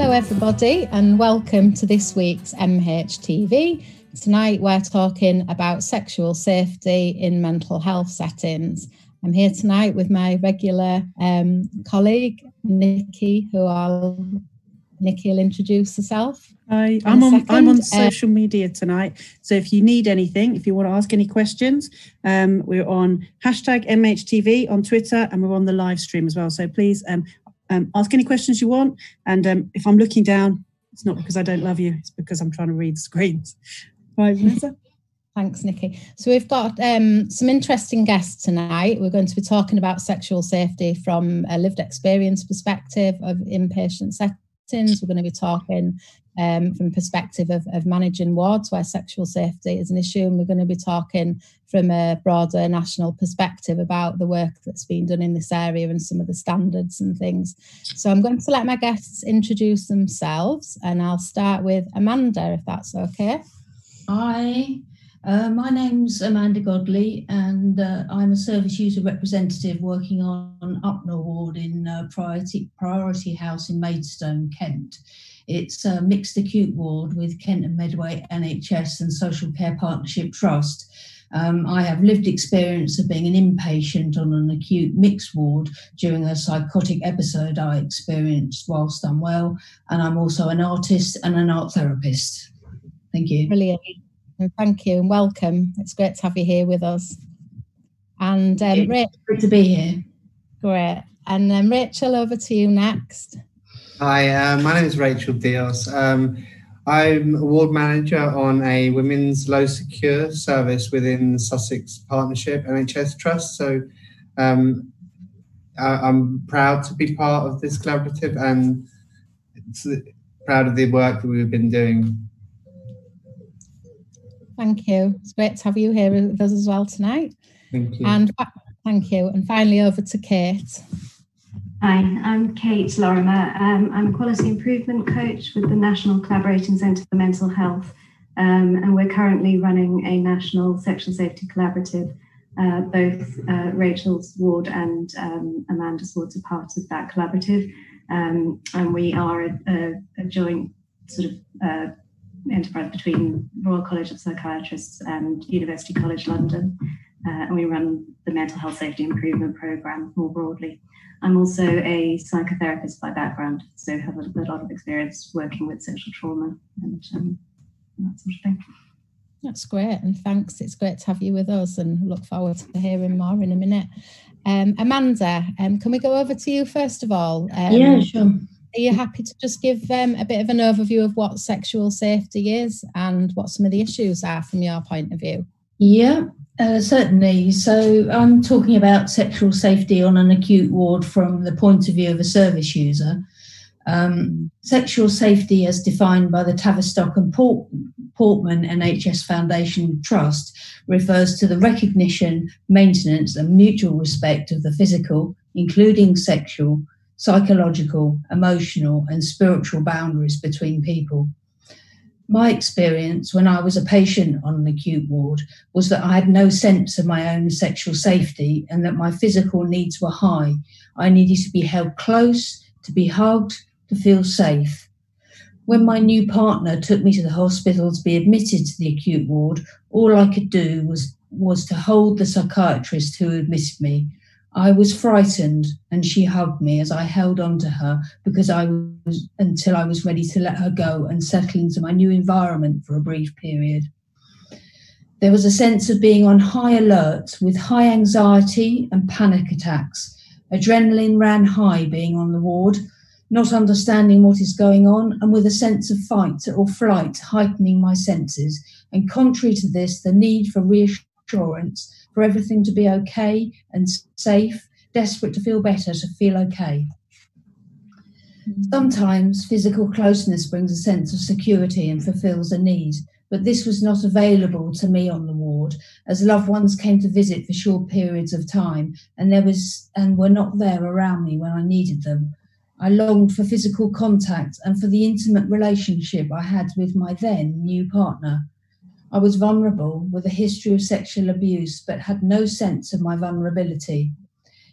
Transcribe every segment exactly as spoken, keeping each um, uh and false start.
Hello everybody and welcome to this week's M H T V. Tonight we're talking about sexual safety in mental health settings. I'm here tonight with my regular um, colleague Nicky, who I'll Nicky will introduce herself. Hi, I'm on I'm on social media tonight, so if you need anything, if you want to ask any questions, um, we're on hashtag M H T V on Twitter and we're on the live stream as well. So please um, Um, ask any questions you want, and um, if I'm looking down, it's not because I don't love you, it's because I'm trying to read screens. Bye, Vanessa. Thanks, Nicky. So we've got um, some interesting guests tonight. We're going to be talking about sexual safety from a lived experience perspective of inpatient settings. We're going to be talking um, from the perspective of, of managing wards where sexual safety is an issue, and we're going to be talking from a broader national perspective about the work that's been done in this area and some of the standards and things. So I'm going to let my guests introduce themselves, and I'll start with Amanda, if that's okay. Hi, uh, my name's Amanda Godley, and uh, I'm a service user representative working on Upnor Ward in uh, Priority, Priority House in Maidstone, Kent. It's a mixed acute ward with Kent and Medway N H S and Social Care Partnership Trust. Um, I have lived experience of being an inpatient on an acute mixed ward during a psychotic episode I experienced whilst unwell, and I'm also an artist and an art therapist. Thank you. Brilliant. And thank you and welcome. It's great to have you here with us. And um, it's Rachel, great to be here. Great. And um, Rachel, over to you next. Hi, uh, my name is Rachel Dios. Um, I'm a ward manager on a women's low secure service within Sussex Partnership N H S Trust. So um, I'm proud to be part of this collaborative and proud of the work that we've been doing. Thank you. It's great to have you here with us as well tonight. Thank you. And thank you. And finally, over to Kate. Hi, I'm Kate Lorrimer. Um, I'm a quality improvement coach with the National Collaborating Centre for Mental Health, um, and we're currently running a national sexual safety collaborative. Uh, both uh, Rachel's ward and um, Amanda's wards are part of that collaborative, um, and we are a, a, a joint sort of uh, enterprise between Royal College of Psychiatrists and University College London, uh, and we run the Mental Health Safety Improvement Programme more broadly. I'm also a psychotherapist by background, so have a, a lot of experience working with social trauma and um, that sort of thing. That's great, and thanks. It's great to have you with us, and look forward to hearing more in a minute. Um, Amanda, um, can we go over to you first of all? Um, yeah, sure. Are you happy to just give um, a bit of an overview of what sexual safety is and what some of the issues are from your point of view? Yeah. Uh, certainly. So I'm talking about sexual safety on an acute ward from the point of view of a service user. Um, sexual safety as defined by the Tavistock and Port- Portman N H S Foundation Trust refers to the recognition, maintenance and mutual respect of the physical, including sexual, psychological, emotional and spiritual boundaries between people. My experience when I was a patient on an acute ward was that I had no sense of my own sexual safety and that my physical needs were high. I needed to be held close, to be hugged, to feel safe. When my new partner took me to the hospital to be admitted to the acute ward, all I could do was, was to hold the psychiatrist who admitted me. I was frightened and she hugged me as I held on to her because I was until I was ready to let her go and settle into my new environment for a brief period. There was a sense of being on high alert with high anxiety and panic attacks. Adrenaline ran high being on the ward, not understanding what is going on and with a sense of fight or flight heightening my senses. And contrary to this, the need for reassurance for everything to be okay and safe, desperate to feel better, to feel okay. Sometimes physical closeness brings a sense of security and fulfills a need, but this was not available to me on the ward as loved ones came to visit for short periods of time and there was and were not there around me when I needed them. I longed for physical contact and for the intimate relationship I had with my then new partner. I was vulnerable with a history of sexual abuse, but had no sense of my vulnerability.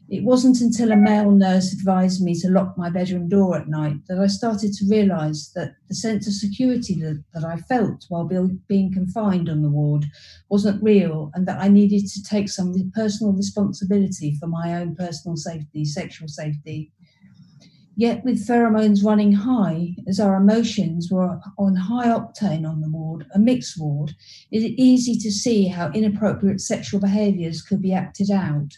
It wasn't until a male nurse advised me to lock my bedroom door at night that I started to realise that the sense of security that, that I felt while be, being confined on the ward wasn't real, and that I needed to take some personal responsibility for my own personal safety, sexual safety. Yet with pheromones running high, as our emotions were on high octane on the ward, a mixed ward, it is easy to see how inappropriate sexual behaviours could be acted out.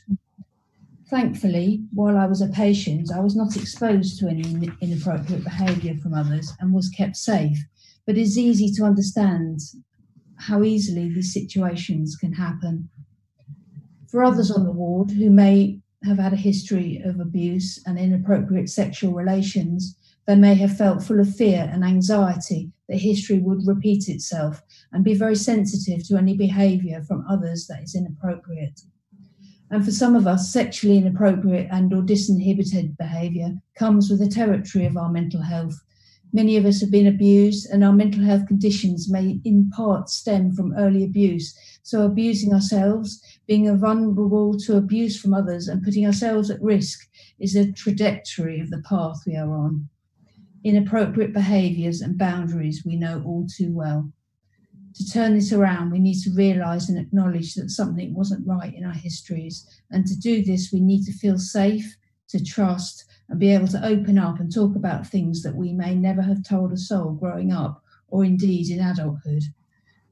Thankfully, while I was a patient, I was not exposed to any inappropriate behaviour from others and was kept safe, but it is easy to understand how easily these situations can happen. For others on the ward who may have had a history of abuse and inappropriate sexual relations, they may have felt full of fear and anxiety that history would repeat itself and be very sensitive to any behaviour from others that is inappropriate. And for some of us, sexually inappropriate and or disinhibited behaviour comes with the territory of our mental health. Many of us have been abused, and our mental health conditions may in part stem from early abuse. So abusing ourselves, being vulnerable to abuse from others and putting ourselves at risk is a trajectory of the path we are on. Inappropriate behaviours and boundaries we know all too well. To turn this around, we need to realise and acknowledge that something wasn't right in our histories. And to do this, we need to feel safe, to trust, and be able to open up and talk about things that we may never have told a soul growing up, or indeed in adulthood.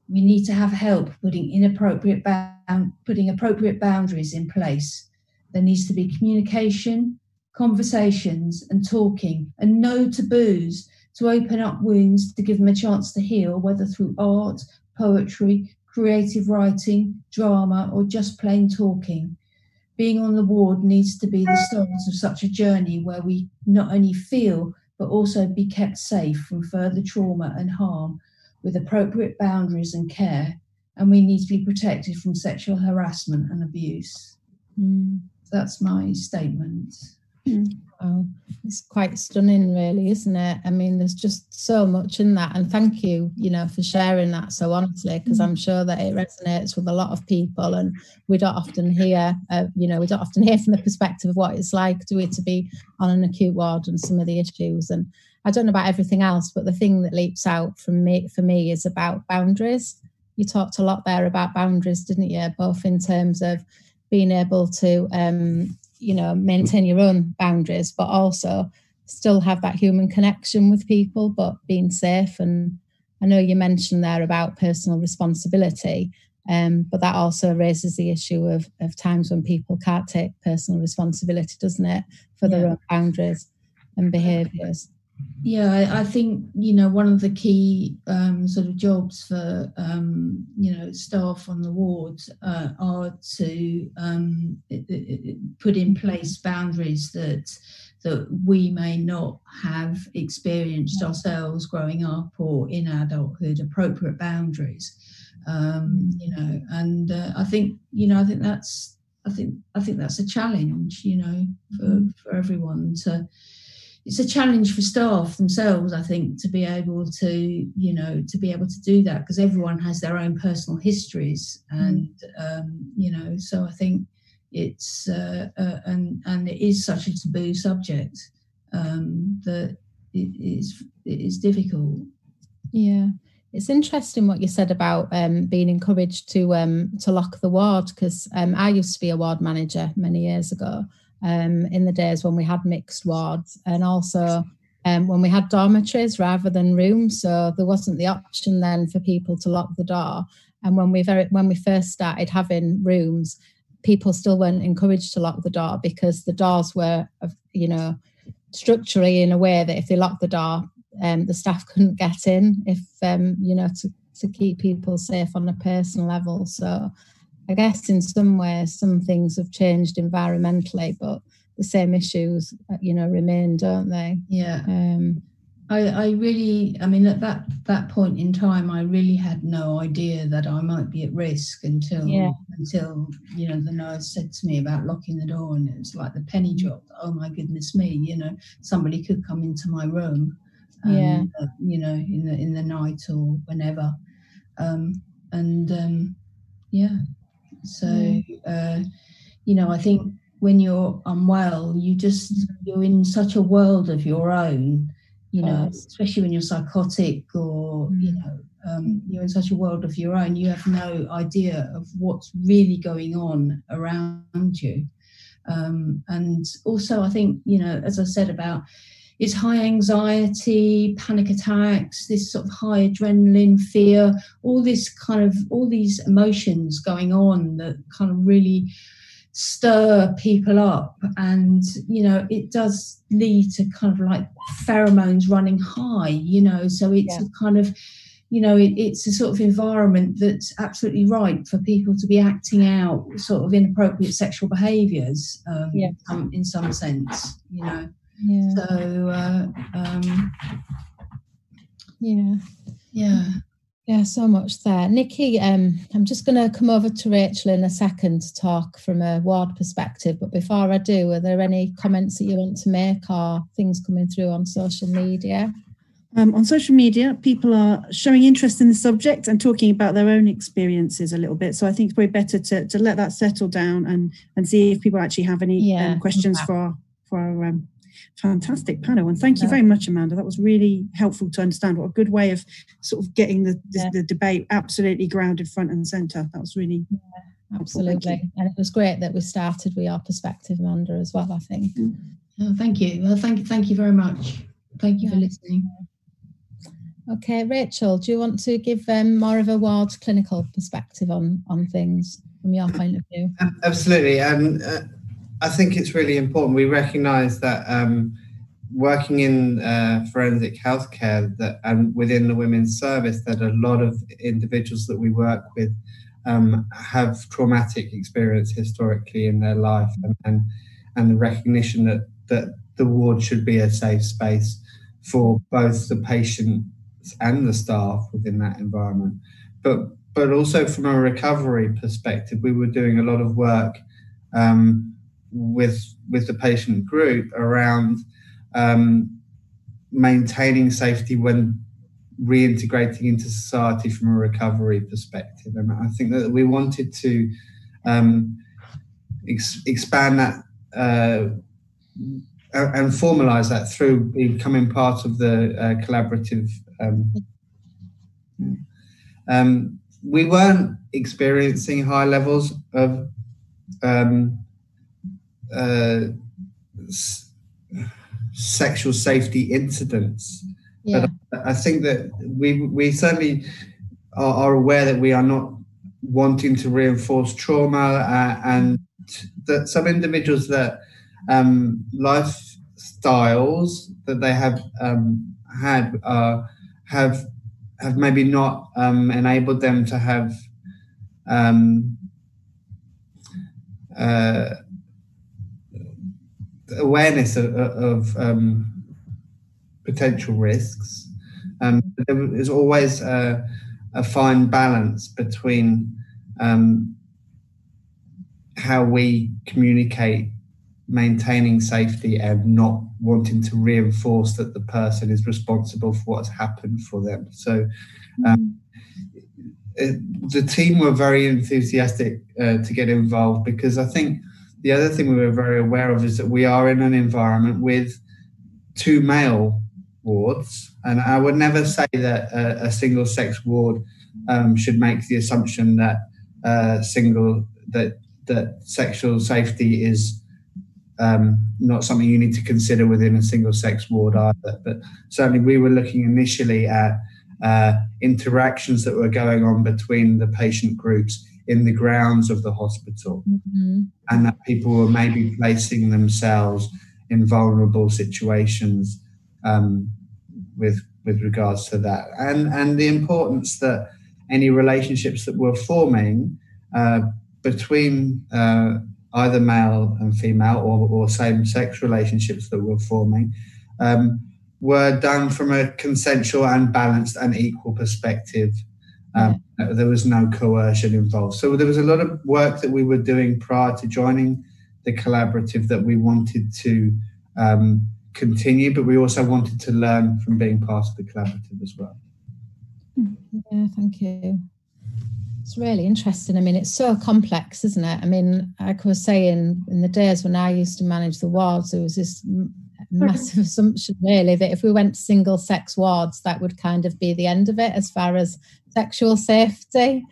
We need to have help putting inappropriate bound, putting appropriate boundaries in place. There needs to be communication, conversations, and talking, and no taboos, to open up wounds, to give them a chance to heal, whether through art, poetry, creative writing, drama, or just plain talking. Being on the ward needs to be the start of such a journey where we not only feel, but also be kept safe from further trauma and harm with appropriate boundaries and care. And we need to be protected from sexual harassment and abuse. Mm. That's my statement. Mm. Oh, it's quite stunning, really, isn't it? I mean, there's just so much in that. And thank you, you know, for sharing that so honestly, because I'm sure that it resonates with a lot of people. And we don't often hear, uh, you know, we don't often hear from the perspective of what it's like to it to be on an acute ward and some of the issues. And I don't know about everything else, but the thing that leaps out from me for me is about boundaries. You talked a lot there about boundaries, didn't you? Both in terms of being able to, um, you know, maintain your own boundaries, but also still have that human connection with people, but being safe. And I know you mentioned there about personal responsibility, um, but that also raises the issue of, of times when people can't take personal responsibility, doesn't it, for their yeah. own boundaries and behaviours. Yeah, I think, you know, one of the key um, sort of jobs for, um, you know, staff on the ward uh, are to um, it, it, put in place boundaries that that we may not have experienced ourselves growing up or in adulthood, appropriate boundaries, um, you know, and uh, I think, you know, I think that's, I think, I think that's a challenge, you know, for, for everyone to. It's a challenge for staff themselves, I think, to be able to, you know, to be able to do that, because everyone has their own personal histories, and um, you know, so I think it's uh, uh, and and it is such a taboo subject um, that it is it is difficult. Yeah, it's interesting what you said about um, being encouraged to um, to lock the ward, because um, I used to be a ward manager many years ago. Um, in the days when we had mixed wards, and also um, when we had dormitories rather than rooms, so there wasn't the option then for people to lock the door. And when we very, when we first started having rooms, people still weren't encouraged to lock the door, because the doors were, you know, structurally in a way that if they locked the door, um, the staff couldn't get in. If um, you know, to to keep people safe on a personal level, so. I guess in some ways, some things have changed environmentally, but the same issues, you know, remain, don't they? Yeah. Um, I, I really, I mean, at that, that point in time, I really had no idea that I might be at risk until, yeah. until you know, the nurse said to me about locking the door, and it was like the penny dropped. Oh, my goodness me, you know, somebody could come into my room, um, yeah. uh, you know, in the, in the night or whenever. Um, and, um, yeah. So, uh, you know, I think when you're unwell, you just, you're in such a world of your own, you know, especially when you're psychotic or, you know, um, you're in such a world of your own, you have no idea of what's really going on around you. Um, and also, I think, you know, as I said about, it's high anxiety, panic attacks, this sort of high adrenaline, fear, all this kind of, all these emotions going on that kind of really stir people up. And, you know, it does lead to kind of like pheromones running high, you know, so it's yeah. a kind of, you know, it, it's a sort of environment that's absolutely ripe for people to be acting out sort of inappropriate sexual behaviours um, yeah. um, in some sense, you know. Yeah. So, uh, um, yeah, yeah, yeah. So much there, Nicky. Um, I'm just going to come over to Rachel in a second to talk from a ward perspective. But before I do, are there any comments that you want to make or things coming through on social media? Um, on social media, people are showing interest in the subject and talking about their own experiences a little bit. So I think it's probably better to to let that settle down and and see if people actually have any yeah. um, questions okay. for our, for our. Um, Fantastic panel, and thank you very much, Amanda. That was really helpful to understand. What a good way of sort of getting the, the, yeah. the debate absolutely grounded front and centre. That was really yeah, absolutely, and it was great that we started with our perspective, Amanda, as well, I think. Oh, thank you. Well, thank you, thank you very much. Thank you yeah. for listening. Okay, Rachel, do you want to give um, more of a ward clinical perspective on on things from your point of view? Absolutely. Um, uh, I think it's really important. We recognise that um, working in uh, forensic healthcare that, and within the women's service, that a lot of individuals that we work with um, have traumatic experience historically in their life, and, and, and the recognition that, that the ward should be a safe space for both the patients and the staff within that environment. But, but also from a recovery perspective, we were doing a lot of work um, with with the patient group around um, maintaining safety when reintegrating into society from a recovery perspective. And I think that we wanted to um, ex expand that uh, and formalise that through becoming part of the uh, collaborative. Um, um, we weren't experiencing high levels of um, Uh, s sexual safety incidents, yeah. but I, I think that we we certainly are, are aware that we are not wanting to reinforce trauma, uh, and that some individuals that um, lifestyles that they have um, had uh, have have maybe not um, enabled them to have. Um, uh, awareness of, of um, potential risks. Um, there is always a, a fine balance between um, how we communicate, maintaining safety, and not wanting to reinforce that the person is responsible for what's happened for them. So um, it, the team were very enthusiastic uh, to get involved, because I think the other thing we were very aware of is that we are in an environment with two male wards, and I would never say that a, a single-sex ward um, should make the assumption that uh, single that that sexual safety is um, not something you need to consider within a single-sex ward either. But certainly, we were looking initially at uh, interactions that were going on between the patient groups in the grounds of the hospital, mm-hmm. and that people were maybe placing themselves in vulnerable situations um, with with regards to that, and and the importance that any relationships that were forming uh, between uh, either male and female or, or same-sex relationships that were forming um, were done from a consensual and balanced and equal perspective. Um, there was no coercion involved. So there was a lot of work that we were doing prior to joining the collaborative that we wanted to um, continue, but we also wanted to learn from being part of the collaborative as well. Yeah, thank you. It's really interesting. I mean, it's so complex, isn't it? I mean, like I was saying, in the days when I used to manage the wards, there was this massive assumption, really, that if we went to single-sex wards, that would kind of be the end of it as far as sexual safety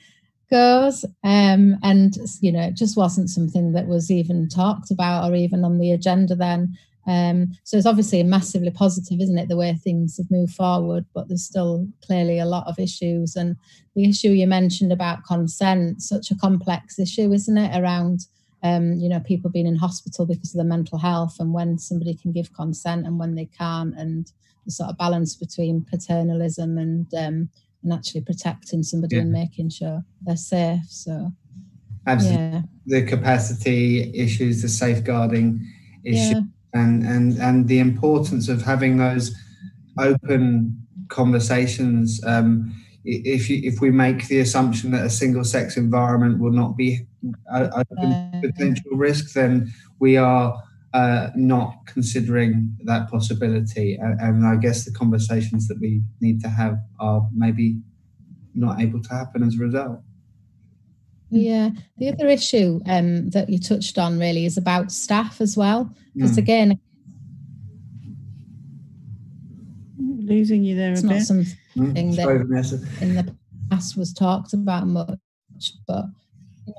goes. Um, and, you know, it just wasn't something that was even talked about or even on the agenda then. Um, so it's obviously massively positive, isn't it, the way things have moved forward, but there's still clearly a lot of issues. And the issue you mentioned about consent, such a complex issue, isn't it, around, um, you know, people being in hospital because of their mental health and when somebody can give consent and when they can't, and the sort of balance between paternalism and um, and actually protecting somebody, yeah, and making sure they're safe. So, absolutely, yeah. The capacity issues, the safeguarding issues. Yeah. And, and and the importance of having those open conversations. Um, if you, if we make the assumption that a single-sex environment will not be open to potential risk, then we are uh, not considering that possibility. And, and I guess the conversations that we need to have are maybe not able to happen as a result. Yeah. The other issue um, that you touched on really is about staff as well. Because mm. again, losing you there it's a not bit. something mm. Sorry, that Vanessa. in the past was talked about much, but can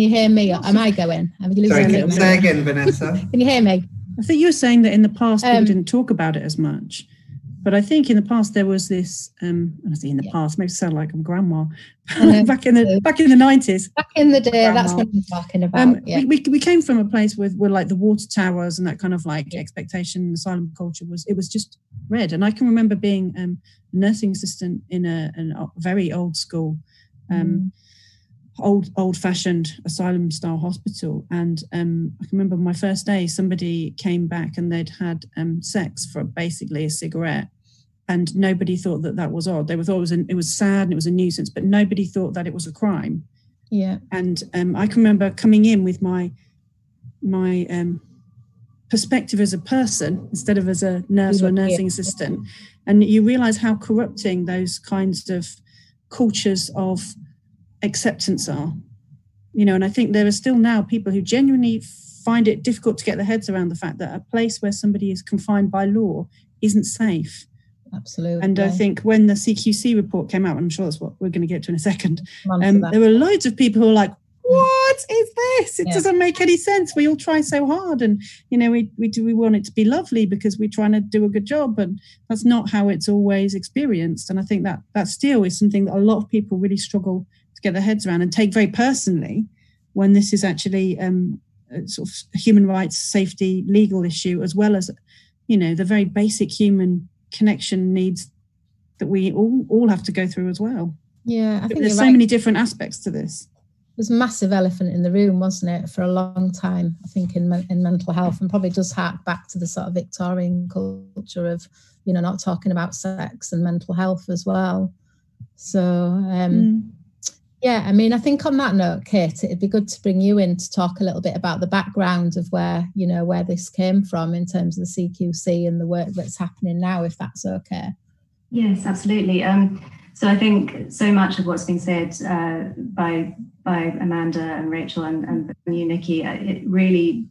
you hear me? Am I going? Am I losing Sorry, can say again, Vanessa. Can you hear me? I think you were saying that in the past um, people didn't talk about it as much. But I think in the past there was this. Um, I say in the yeah. past, makes it sound like I'm grandma. back in the back in the nineties. Back in the day, grandma. That's what I'm talking about. Um, yeah. we, we we came from a place with where like the water towers and that kind of like expectation. Asylum culture was it was just red. And I can remember being um, a nursing assistant in a, a very old school, um, mm. old old fashioned asylum style hospital. And um, I can remember my first day. Somebody came back and they'd had um, sex for basically a cigarette. And nobody thought that that was odd. They thought it was, an, it was sad and it was a nuisance, but nobody thought that it was a crime. Yeah. And um, I can remember coming in with my my um, perspective as a person instead of as a nurse or a nursing assistant. And you realise how corrupting those kinds of cultures of acceptance are. You know, and I think there are still now people who genuinely find it difficult to get their heads around the fact that a place where somebody is confined by law isn't safe. Absolutely. And I think when the C Q C report came out, I'm sure that's what we're going to get to in a second, um, there were loads of people who were like, what is this? It yeah. doesn't make any sense. We all try so hard and, you know, we, we do we want it to be lovely because we're trying to do a good job, but that's not how it's always experienced. And I think that that still is something that a lot of people really struggle to get their heads around and take very personally when this is actually um, a sort of human rights, safety, legal issue, as well as, you know, the very basic human connection needs that we all, all have to go through as well. Yeah, I think there's so right. many different aspects to this. It was a massive elephant in the room, wasn't it, for a long time, I think, in, in mental health, and probably does hark back to the sort of Victorian culture of, you know, not talking about sex and mental health as well. So, um, mm. yeah, I mean, I think on that note, Kate, it'd be good to bring you in to talk a little bit about the background of where, you know, where this came from in terms of the C Q C and the work that's happening now, if that's okay. Yes, absolutely. Um, so I think so much of what's been said uh, by by Amanda and Rachel and, and you, Nicky, it really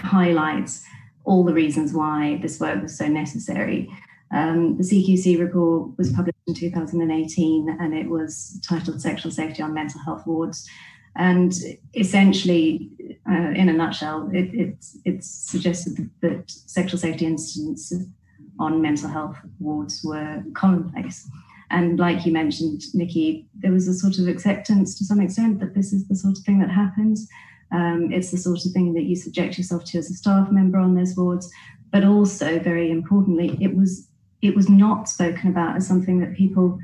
highlights all the reasons why this work was so necessary. Um, the C Q C report was published in two thousand eighteen and it was titled Sexual Safety on Mental Health Wards. And essentially, uh, in a nutshell, it, it's, it's suggested that sexual safety incidents on mental health wards were commonplace. And like you mentioned, Nicky, there was a sort of acceptance to some extent that this is the sort of thing that happens. Um, it's the sort of thing that you subject yourself to as a staff member on those wards. But also, very importantly, it was It was not spoken about as something that people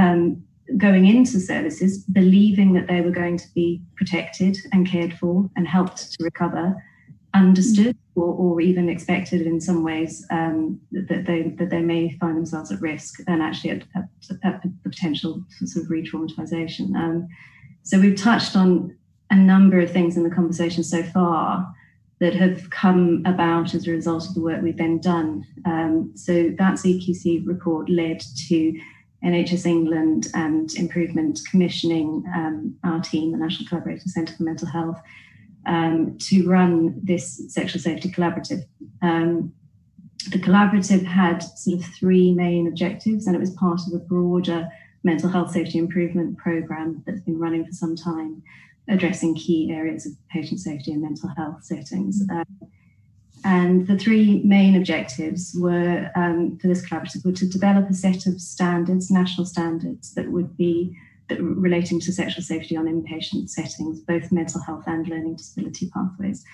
um, going into services, believing that they were going to be protected and cared for and helped to recover, understood or, or even expected in some ways um, that they that they may find themselves at risk and actually at, at, at the potential for sort of re-traumatization. Um, so we've touched on a number of things in the conversation so far that have come about as a result of the work we've then done. Um, so that C Q C report led to N H S England and Improvement commissioning um, our team, the National Collaborating Centre for Mental Health, um, to run this sexual safety collaborative. Um, the collaborative had sort of three main objectives, and it was part of a broader mental health safety improvement programme that's been running for some time, addressing key areas of patient safety and mental health settings. Um, And the three main objectives were um, for this collaborative were to develop a set of standards, national standards, that would be that relating to sexual safety on inpatient settings, both mental health and learning disability pathways.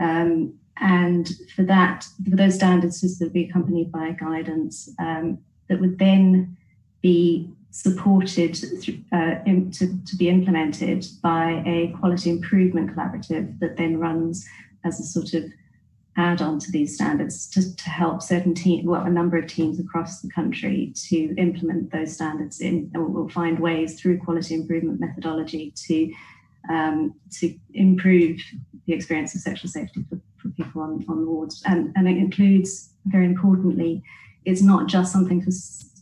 Um, and for that, for those standards, this would be accompanied by guidance um, that would then be supported through, uh, in, to, to be implemented by a quality improvement collaborative that then runs as a sort of add on to these standards to, to help certain team, well, a number of teams across the country to implement those standards in, and we'll find ways through quality improvement methodology to um, to improve the experience of sexual safety for, for people on, on the wards. And, and it includes, very importantly, it's not just something for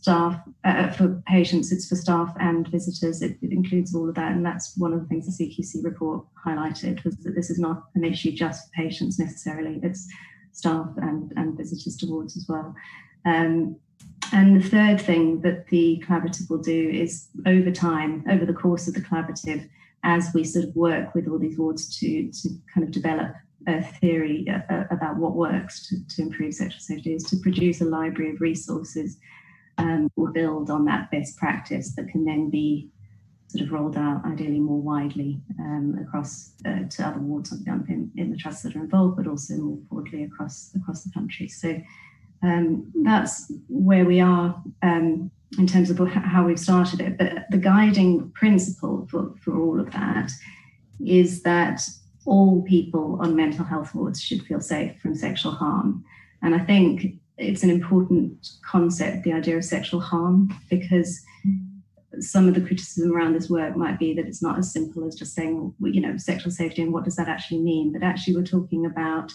staff, uh, for patients, it's for staff and visitors. It, it includes all of that. And that's one of the things the C Q C report highlighted, was that this is not an issue just for patients necessarily, it's staff and, and visitors to wards as well. Um, and the third thing that the collaborative will do is over time, over the course of the collaborative, as we sort of work with all these wards to, to kind of develop a theory about what works to, to improve sexual safety, is to produce a library of resources Um, will build on that best practice that can then be sort of rolled out ideally more widely um, across uh, to other wards in, in the trusts that are involved, but also more broadly across across the country. So um, that's where we are um, in terms of how we've started it. But the guiding principle for, for all of that is that all people on mental health wards should feel safe from sexual harm. And I think it's an important concept, the idea of sexual harm, because some of the criticism around this work might be that it's not as simple as just saying, you know, sexual safety and what does that actually mean? But actually we're talking about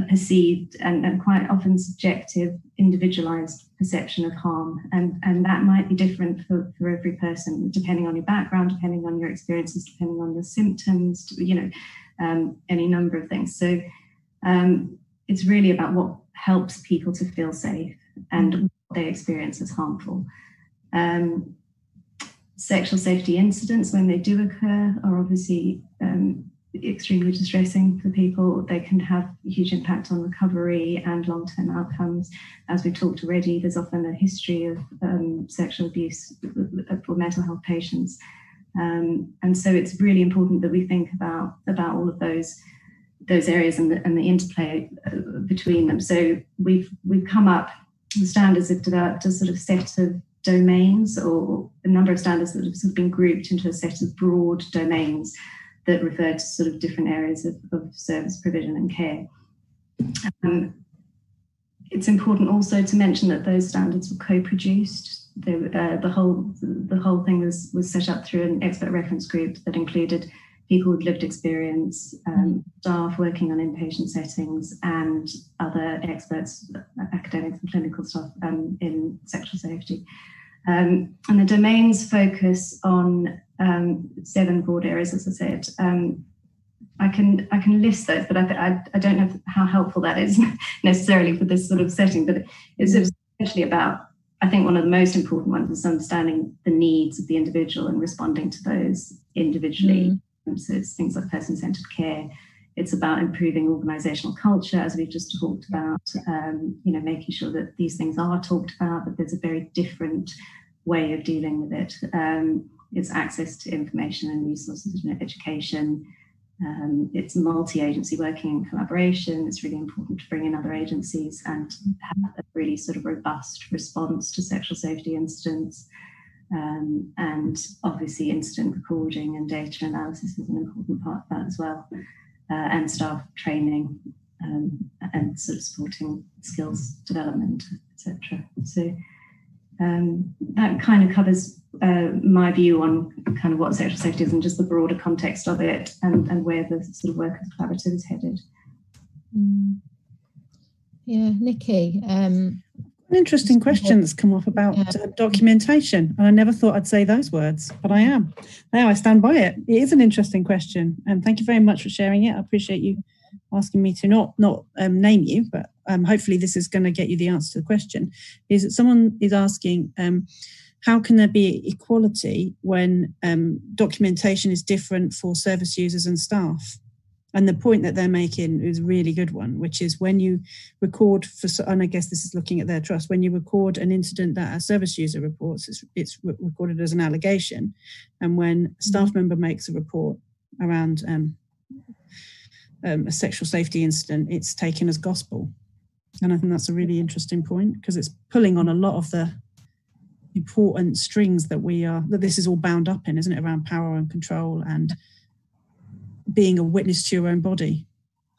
a perceived and, and quite often subjective, individualized perception of harm. And, and that might be different for, for every person, depending on your background, depending on your experiences, depending on your symptoms, you know, um, any number of things. So um, it's really about what helps people to feel safe and what they experience as harmful. Um, sexual safety incidents, when they do occur, are obviously um, extremely distressing for people. They can have a huge impact on recovery and long-term outcomes. As we've talked already, there's often a history of um, sexual abuse for mental health patients. Um, and so it's really important that we think about, about all of those those areas and the, and the interplay between them. So we've we've come up, the standards have developed a sort of set of domains, or a number of standards that have sort of been grouped into a set of broad domains that refer to sort of different areas of, of service provision and care. Um, it's important also to mention that those standards were co-produced. They, uh, the whole the whole thing was, was set up through an expert reference group that included people with lived experience, um, staff working on inpatient settings, and other experts, academics and clinical staff um, in sexual safety. Um, and the domains focus on um, seven broad areas, as I said. Um, I can I can list those, but I, th I, I don't know how helpful that is necessarily for this sort of setting, but it's essentially about, I think one of the most important ones is understanding the needs of the individual and responding to those individually. Mm. So it's things like person-centered care. It's about improving organisational culture, as we've just talked about, um, you know, making sure that these things are talked about, that there's a very different way of dealing with it. Um, it's access to information and resources and education. Um, it's multi-agency working and collaboration. It's really important to bring in other agencies and have a really sort of robust response to sexual safety incidents. Um, and obviously incident recording and data analysis is an important part of that as well, uh, and staff training um, and sort of supporting skills development, et cetera. So um, that kind of covers uh, my view on kind of what sexual safety is and just the broader context of it, and, and where the sort of work of the collaborative is headed. Mm. Yeah, Nicky. Um... An interesting question that's come up about uh, documentation, and I never thought I'd say those words, but I am. Now I stand by it. It is an interesting question, and thank you very much for sharing it. I appreciate you asking me to not not um, name you, but um, hopefully this is going to get you the answer to the question. Is that someone is asking, um, how can there be equality when um, documentation is different for service users and staff? And the point that they're making is a really good one, which is when you record for, and I guess this is looking at their trust, when you record an incident that a service user reports, it's, it's recorded as an allegation. And when a staff member makes a report around um, um, a sexual safety incident, it's taken as gospel. And I think that's a really interesting point, because it's pulling on a lot of the important strings that we are, that this is all bound up in, isn't it? Around power and control and being a witness to your own body.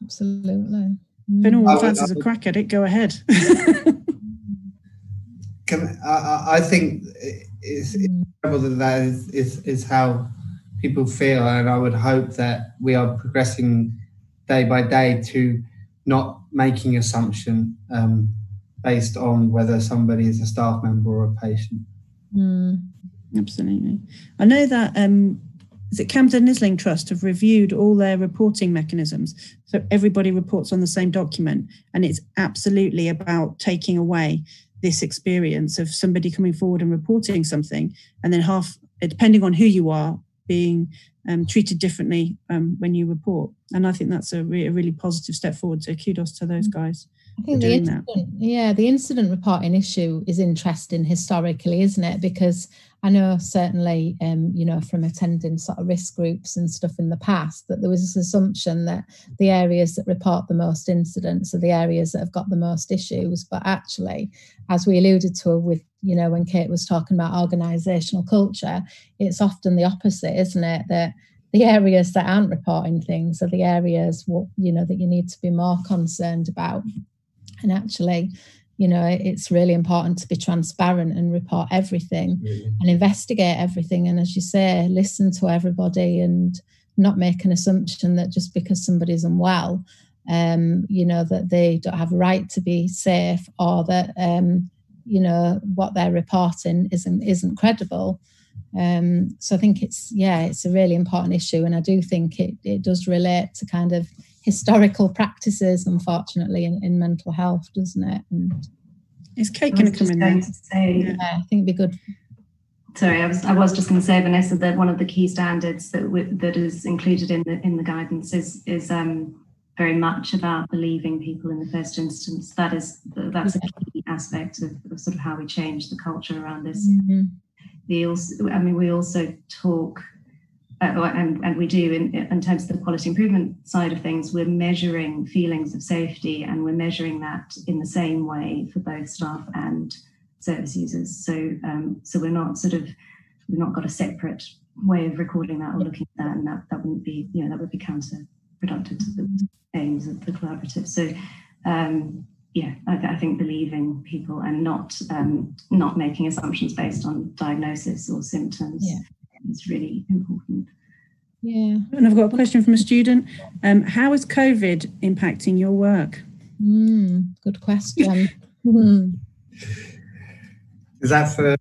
Absolutely. If anyone fancies a crack at it, go ahead. Can, I, I think it's incredible that that is, is, is how people feel, and I would hope that we are progressing day by day to not making assumption um, based on whether somebody is a staff member or a patient. Mm, absolutely. I know that... Um, Is it Camden Nisling Trust have reviewed all their reporting mechanisms, so everybody reports on the same document, and it's absolutely about taking away this experience of somebody coming forward and reporting something, and then half, depending on who you are, being um, treated differently um, when you report. And I think that's a, re- a really positive step forward. So kudos to those guys. I think for doing the incident, that. Yeah, the incident reporting issue is interesting historically, isn't it? Because I know certainly, um, you know, from attending sort of risk groups and stuff in the past, that there was this assumption that the areas that report the most incidents are the areas that have got the most issues. But actually, as we alluded to with, you know, when Kate was talking about organisational culture, it's often the opposite, isn't it? That the areas that aren't reporting things are the areas, what, you know, that you need to be more concerned about. And actually, you know, it's really important to be transparent and report everything and investigate everything. And as you say, listen to everybody and not make an assumption that just because somebody's unwell, um, you know, that they don't have a right to be safe, or that, um, you know, what they're reporting isn't isn't credible. Um, so I think it's, yeah, it's a really important issue. And I do think it, it does relate to kind of historical practices, unfortunately, in, in mental health, doesn't it? And is Kate going to come in there? Say, yeah, I think it'd be good. Sorry, I was I was just going to say, Vanessa, that one of the key standards that we, that is included in the in the guidance is is um, very much about believing people in the first instance. That is that's yeah. a key aspect of, of sort of how we change the culture around this. Mm-hmm. The also, I mean, we also talk. Uh, and, and we do in, in terms of the quality improvement side of things, we're measuring feelings of safety, and we're measuring that in the same way for both staff and service users. So um, so we're not sort of, we've not got a separate way of recording that or looking at that, and that, that wouldn't be, you know, that would be counterproductive to the aims of the collaborative. So um, yeah, I, I think believing people and not, um, not making assumptions based on diagnosis or symptoms. Yeah. It's really important. Yeah. And I've got a question from a student. Um, how is COVID impacting your work? Mm, good question. mm. Is that for...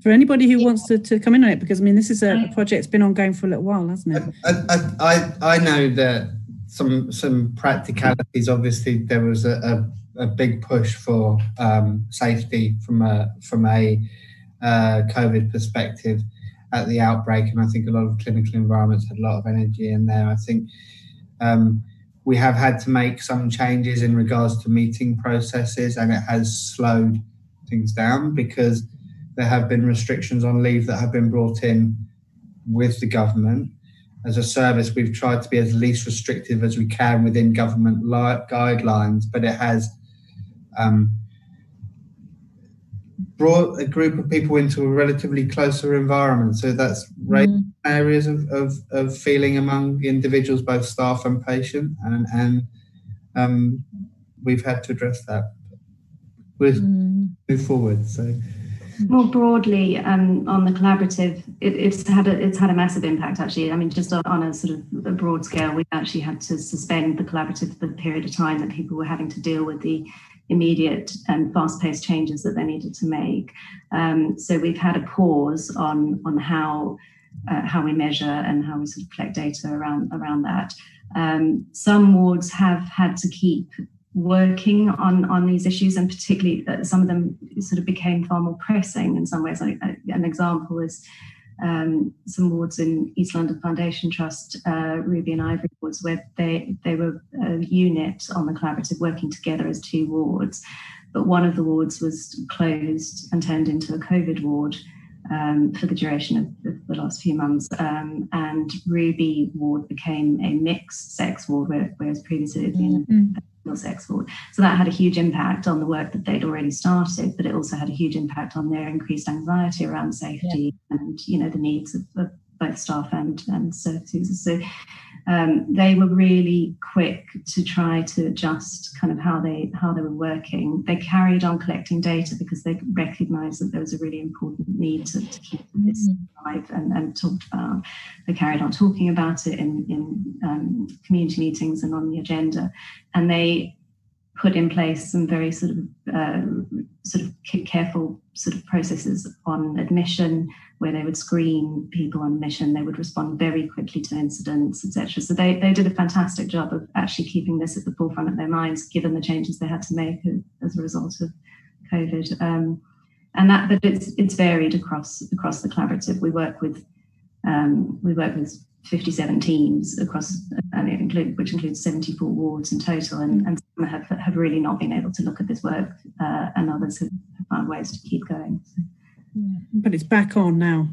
For anybody who yeah. wants to, to come in on it, because, I mean, this is a, a project that's been ongoing for a little while, hasn't it? I I, I know that some some practicalities, obviously, there was a, a, a big push for um, safety from a, from a uh, COVID perspective at the outbreak, and I think a lot of clinical environments had a lot of energy in there. I think um, we have had to make some changes in regards to meeting processes, and it has slowed things down because there have been restrictions on leave that have been brought in with the government. As a service, we've tried to be as least restrictive as we can within government li- guidelines, but it has um, brought a group of people into a relatively closer environment. So that's raised mm. areas of, of, of feeling among individuals, both staff and patient, and, and um, we've had to address that. We'll mm. move forward. So more broadly, um, on the collaborative, it, it's had a, it's had a massive impact, actually. I mean, just on, on a sort of a broad scale, we actually had to suspend the collaborative for the period of time that people were having to deal with the immediate and fast-paced changes that they needed to make. Um, so we've had a pause on on how uh, how we measure and how we sort of collect data around around that. Um, some wards have had to keep working on on these issues, and particularly uh, some of them sort of became far more pressing in some ways. Like, uh, an example is um, some wards in East London Foundation Trust, uh, Ruby and Ivory wards, where they they were a unit on the collaborative working together as two wards, but one of the wards was closed and turned into a COVID ward um, for the duration of, of the last few months, um, and Ruby ward became a mixed sex ward, whereas previously it had been mm-hmm. sex ward. So that had a huge impact on the work that they'd already started, but it also had a huge impact on their increased anxiety around safety yeah. and, you know, the needs of, of both staff and, and service users. So um, they were really quick to try to adjust kind of how they how they were working. They carried on collecting data because they recognised that there was a really important need to, to keep this alive and, and talked about. They carried on talking about it in, in um, community meetings and on the agenda, and they put in place some very sort of uh, sort of careful sort of processes on admission, where they would screen people on admission, they would respond very quickly to incidents, et cetera. So they, they did a fantastic job of actually keeping this at the forefront of their minds, given the changes they had to make as a result of COVID. Um, and that, but it's it's varied across across the collaborative. We work with um, we work with fifty-seven teams across, and it include, which includes seventy-four wards in total, and, and some have, have really not been able to look at this work, uh, and others have found ways to keep going. So. But it's back on now.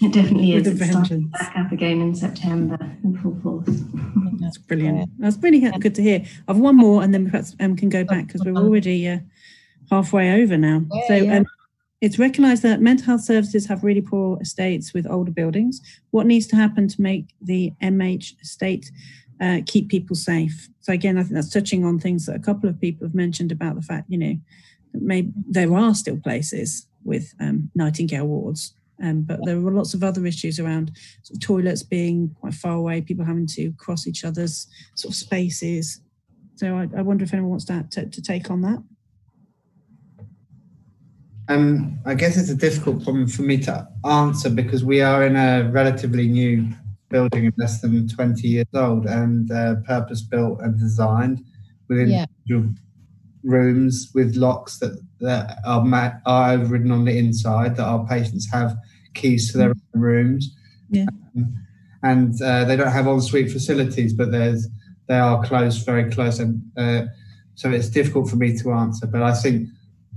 It definitely with is. It started back up again in September in full force. That's brilliant. That's really good to hear. I've one more, and then perhaps um, can go back because we're already uh, halfway over now. Yeah, so. Yeah. Um, It's recognised that mental health services have really poor estates with older buildings. What needs to happen to make the M H estate uh, keep people safe? So again, I think that's touching on things that a couple of people have mentioned about the fact, you know, that maybe there are still places with um, Nightingale wards, um, but there are lots of other issues around sort of toilets being quite far away, people having to cross each other's sort of spaces. So I, I wonder if anyone wants to, to, to take on that. Um, I guess it's a difficult problem for me to answer because we are in a relatively new building, less than twenty years old, and uh, purpose-built and designed with individual yeah. rooms with locks that, that are, ma- are overridden on the inside, that our patients have keys to their own rooms. Yeah. Um, and uh, they don't have ensuite facilities, but there's they are close, very close. and uh, So it's difficult for me to answer, but I think...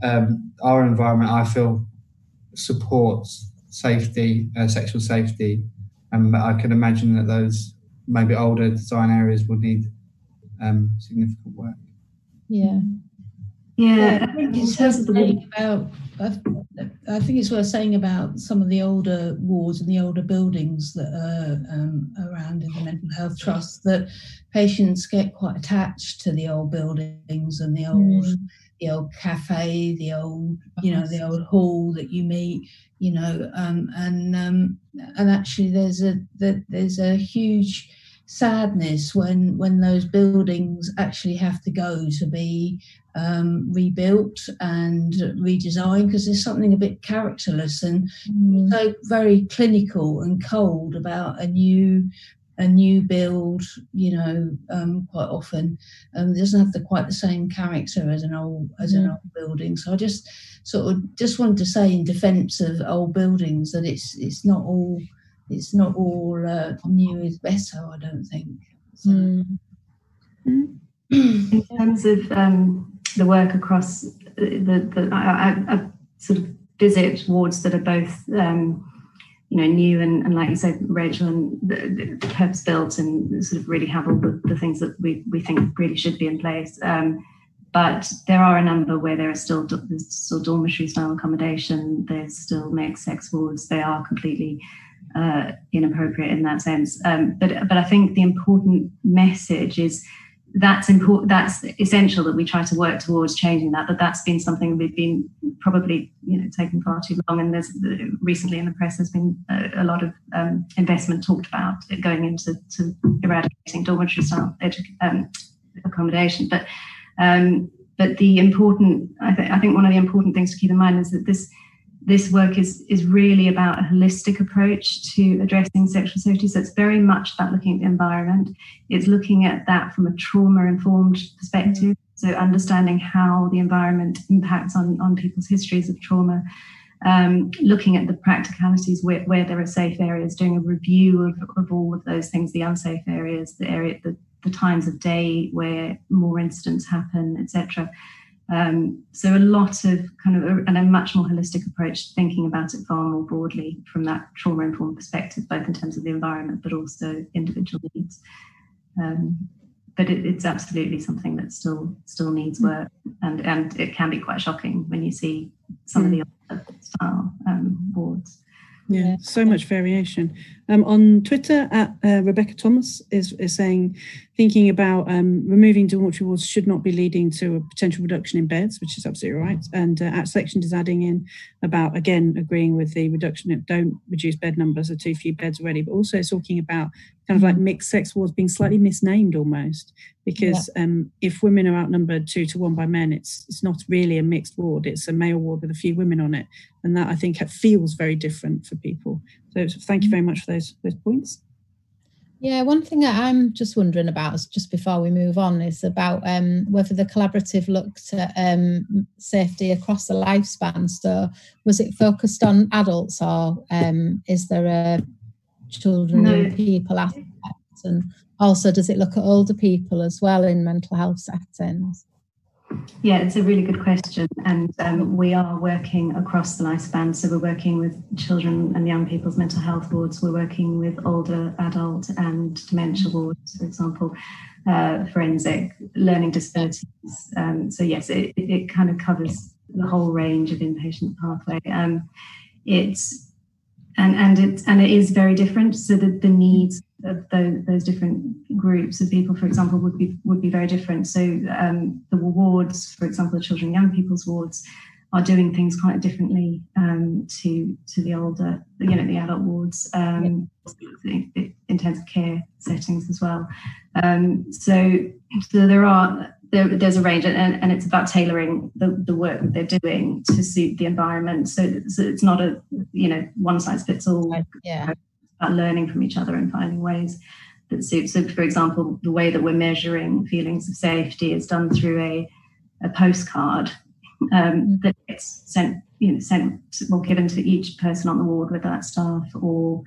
Um, our environment, I feel, supports safety, uh, sexual safety, and I can imagine that those maybe older design areas will need um, significant work. Yeah, yeah. I think it's worth saying about. I think it's worth saying about some of the older wards and the older buildings that are um, around in the mental health trust that patients get quite attached to the old buildings and the old. Mm. The old cafe, the old, you know, the old hall that you meet, you know, um, and um, and actually there's a there's a huge sadness when when those buildings actually have to go to be um, rebuilt and redesigned because there's something a bit characterless and mm. so very clinical and cold about a new. A new build, you know, um, quite often um, doesn't have the, quite the same character as an old as an old building. So I just sort of just wanted to say, in defence of old buildings, that it's it's not all it's not all uh, new is better. I don't think. So. In terms of um, the work across the, the I, I, I sort of visit wards that are both. Um, you know, new and, and like you said, Rachel, and the, the purpose built and sort of really have all the, the things that we, we think really should be in place. Um, but there are a number where there are still, there's still dormitory style accommodation, there's still mixed sex wards, they are completely uh, inappropriate in that sense. Um, but but I think the important message is that's important, that's essential that we try to work towards changing that, but that's been something we've been probably, you know, taking far too long. And there's recently in the press there's been a, a lot of um, investment talked about going into to eradicating dormitory style edu- um, accommodation, but um, But the important, I, th- I think one of the important things to keep in mind is that this this work is, is really about a holistic approach to addressing sexual safety. So it's very much about looking at the environment. It's looking at that from a trauma-informed perspective. So understanding how the environment impacts on, on people's histories of trauma. Um, looking at the practicalities where, where there are safe areas, doing a review of, of all of those things, the unsafe areas, the area, the, the times of day where more incidents happen, et cetera. Um, so a lot of kind of a, and a much more holistic approach, thinking about it far more broadly from that trauma-informed perspective, both in terms of the environment but also individual needs. Um, but it, it's absolutely something that still still needs work, and and it can be quite shocking when you see some of the style um, wards. Yeah, so much variation. Um, on Twitter, at uh, Rebecca Thomas is, is saying, thinking about um, removing dormitory wards should not be leading to a potential reduction in beds, which is absolutely right. And uh, at Section is adding in about, again, agreeing with the reduction of don't reduce bed numbers, or too few beds already, but also talking about kind of like mixed sex wards being slightly misnamed almost, because yeah. um, if women are outnumbered two to one by men, it's it's not really a mixed ward. It's a male ward with a few women on it. And that, I think, feels very different for people. So thank you very much for those, those points. Yeah, one thing that I'm just wondering about is just before we move on is about um, whether the collaborative looked at um, safety across the lifespan. So was it focused on adults, or um, is there a children no. and people aspect, and also does it look at older people as well in mental health settings? Yeah, it's a really good question, and um, we are working across the lifespan, so we're working with children and young people's mental health wards, we're working with older adult and dementia wards, for example, uh, forensic, learning disabilities, um, so yes, it, it kind of covers the whole range of inpatient pathway. Um, it's And and it and it is very different. So the, the needs of those, those different groups of people, for example, would be would be very different. So um, the wards, for example, the children and young people's wards, are doing things quite differently um, to to the older, you know, the adult wards, um, yeah. intensive care settings as well. Um, so so there are. There, there's a range, and, and it's about tailoring the, the work that they're doing to suit the environment. So, so it's not a, you know, one size fits all. Yeah. It's about learning from each other and finding ways that suit. So, for example, the way that we're measuring feelings of safety is done through a, a postcard um, that gets sent, you know, sent or given to each person on the ward, whether that's staff or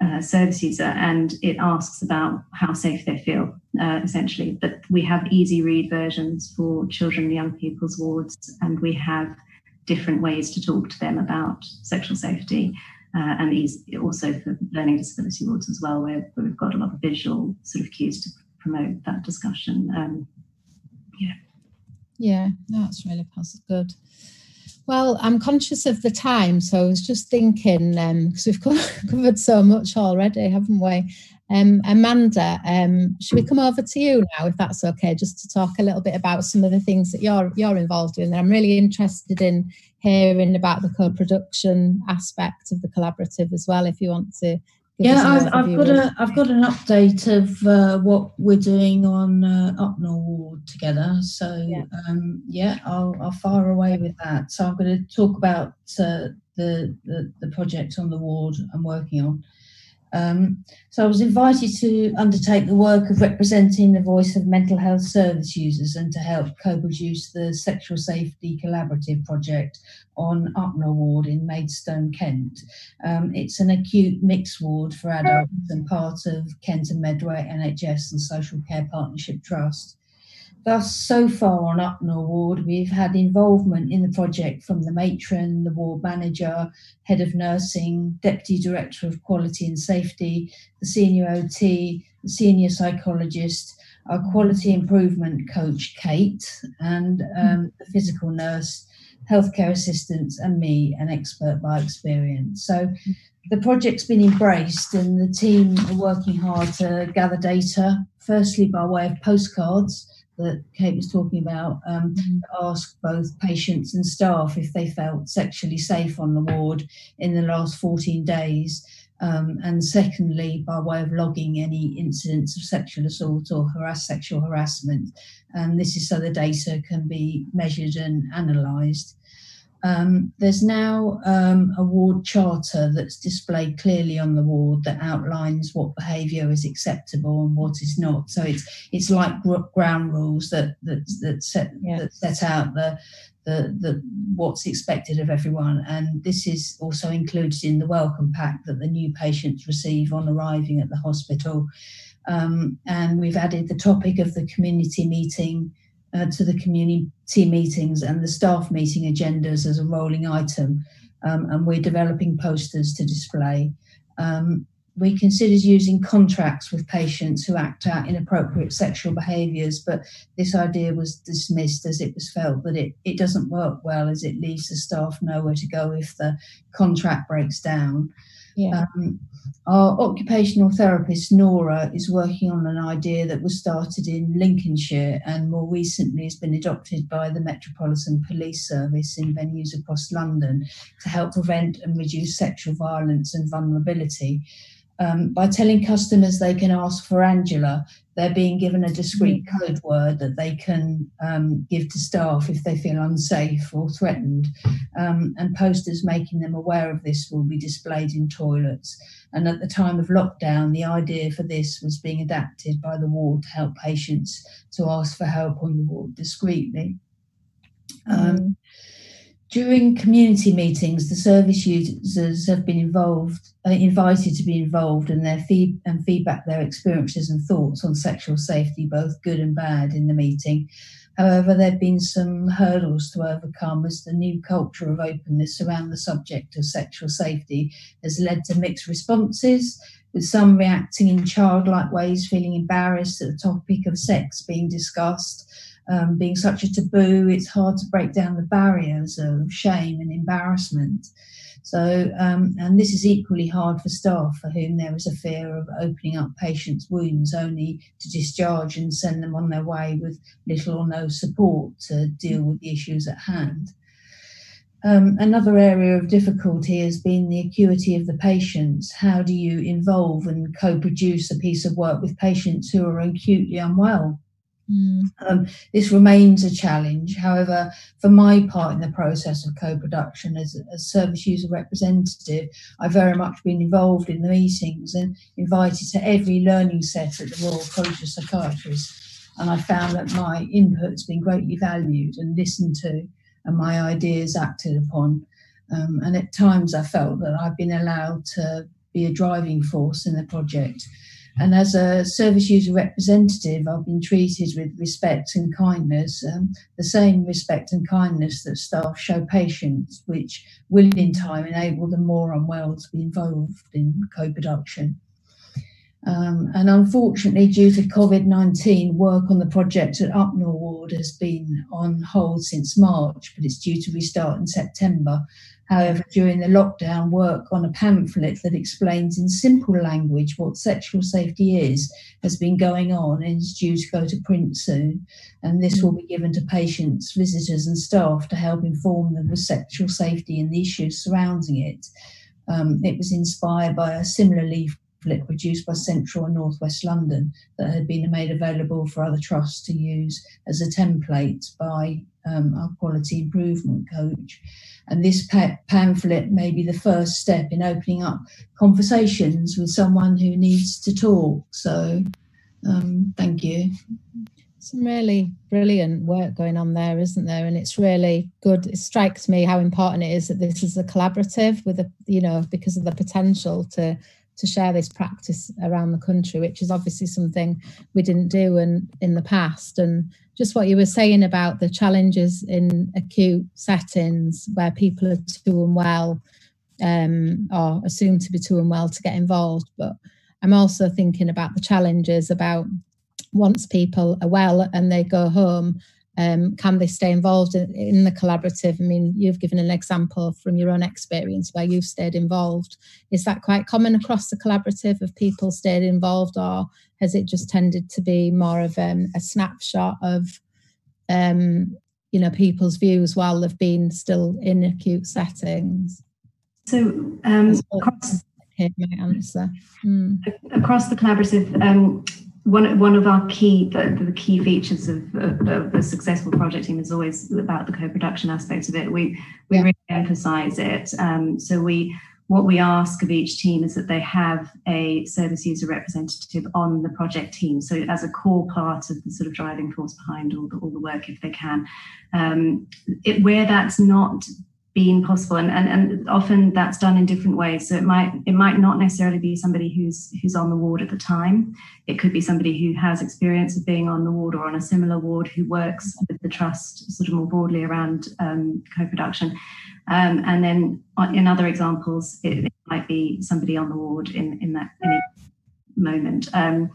Uh, service user, and it asks about how safe they feel, uh, essentially. But we have easy read versions for children and young people's wards, and we have different ways to talk to them about sexual safety, uh, and easy, also for learning disability wards as well, where, where we've got a lot of visual sort of cues to promote that discussion. Um, yeah. Yeah, that's really positive. Good. Well, I'm conscious of the time, so I was just thinking, because um, we've covered so much already, haven't we? Um, Amanda, um, should we come over to you now, if that's okay, just to talk a little bit about some of the things that you're you're involved in? I'm really interested in hearing about the co-production aspect of the collaborative as well, if you want to. Give yeah, I've, I've got a I've got an update of uh, what we're doing on uh, Upnor Ward together. So yeah, um, yeah I'll, I'll fire away with that. So I'm going to talk about uh, the, the the project on the ward I'm working on. Um, so I was invited to undertake the work of representing the voice of mental health service users and to help co-produce the Sexual Safety Collaborative project on Upnor Ward in Maidstone, Kent. Um, it's an acute mixed ward for adults and part of Kent and Medway N H S and Social Care Partnership Trust. Thus, so far on Upnor Ward, we've had involvement in the project from the matron, the ward manager, head of nursing, deputy director of quality and safety, the senior O T, the senior psychologist, our quality improvement coach, Kate, and um, the physical nurse, healthcare assistants, and me, an expert by experience. So the project's been embraced, and the team are working hard to gather data, firstly by way of postcards that Kate was talking about, um, ask both patients and staff if they felt sexually safe on the ward in the last fourteen days, Um, and secondly, by way of logging any incidents of sexual assault or harass, sexual harassment. And this is so the data can be measured and analysed. Um, there's now um, a ward charter that's displayed clearly on the ward that outlines what behaviour is acceptable and what is not. So it's it's like ground rules that that that set yeah. that set out the, the the what's expected of everyone. And this is also included in the welcome pack that the new patients receive on arriving at the hospital. Um, and we've added the topic of the community meeting Uh, to the community meetings and the staff meeting agendas as a rolling item, um, and we're developing posters to display. Um, we considered using contracts with patients who act out inappropriate sexual behaviours, but this idea was dismissed as it was felt that it, it doesn't work well, as it leaves the staff nowhere to go if the contract breaks down. Yeah. Um, our occupational therapist, Nora, is working on an idea that was started in Lincolnshire and more recently has been adopted by the Metropolitan Police Service in venues across London to help prevent and reduce sexual violence and vulnerability. Um, by telling customers they can ask for Angela, they're being given a discreet code word that they can um, give to staff if they feel unsafe or threatened. Um, and posters making them aware of this will be displayed in toilets. And at the time of lockdown, the idea for this was being adapted by the ward to help patients to ask for help on the ward discreetly. Um, mm. During community meetings, the service users have been involved, uh, invited to be involved and their feed and feedback their experiences and thoughts on sexual safety, both good and bad, in the meeting. However, there have been some hurdles to overcome, as the new culture of openness around the subject of sexual safety has led to mixed responses, with some reacting in childlike ways, feeling embarrassed at the topic of sex being discussed. Um, being such a taboo, it's hard to break down the barriers of shame and embarrassment. So, um, and this is equally hard for staff, for whom there is a fear of opening up patients' wounds only to discharge and send them on their way with little or no support to deal with the issues at hand. Um, another area of difficulty has been the acuity of the patients. How do you involve and co-produce a piece of work with patients who are acutely unwell? Mm. Um, this remains a challenge. However, for my part in the process of co-production as a service user representative, I've very much been involved in the meetings and invited to every learning set at the Royal College of Psychiatrists, and I found that my input's been greatly valued and listened to, and my ideas acted upon. Um, and at times I felt that I've been allowed to be a driving force in the project. And as a service user representative, I've been treated with respect and kindness, um, the same respect and kindness that staff show patients, which will in time enable the more unwell to be involved in co-production. Um, and unfortunately, due to COVID nineteen, work on the project at Upnor Ward has been on hold since March, but it's due to restart in September. However, during the lockdown, work on a pamphlet that explains in simple language what sexual safety is has been going on and is due to go to print soon. And this will be given to patients, visitors and staff to help inform them of sexual safety and the issues surrounding it. Um, it was inspired by a similar leaflet produced by Central and Northwest London that had been made available for other trusts to use as a template by um, our quality improvement coach. And this pa- pamphlet may be the first step in opening up conversations with someone who needs to talk. So um, thank you. Some really brilliant work going on there, isn't there? And it's really good. It strikes me how important it is that this is a collaborative with a, you know, because of the potential to to share this practice around the country, which is obviously something we didn't do in, in the past. And just what you were saying about the challenges in acute settings where people are too unwell um, or assumed to be too unwell to get involved. But I'm also thinking about the challenges about once people are well and they go home, um, can they stay involved in, in the collaborative? I mean, you've given an example from your own experience where you've stayed involved. Is that quite common across the collaborative of people stayed involved, or has it just tended to be more of um, a snapshot of, um, you know, people's views while they've been still in acute settings? So um, across here may answer. Mm. Across the collaborative, um, one one of our key the, the key features of, of, of the successful project team is always about the co-production aspect of it. We we yeah. really emphasise it. Um, so we. What we ask of each team is that they have a service user representative on the project team, so as a core part of the sort of driving force behind all the, all the work if they can. Um, it, where that's not been possible, and, and, and often that's done in different ways, so it might it might not necessarily be somebody who's who's on the ward at the time. It could be somebody who has experience of being on the ward or on a similar ward who works with the trust sort of more broadly around um, co-production. Um, and then in other examples, it, it might be somebody on the ward in, in that any moment. Um,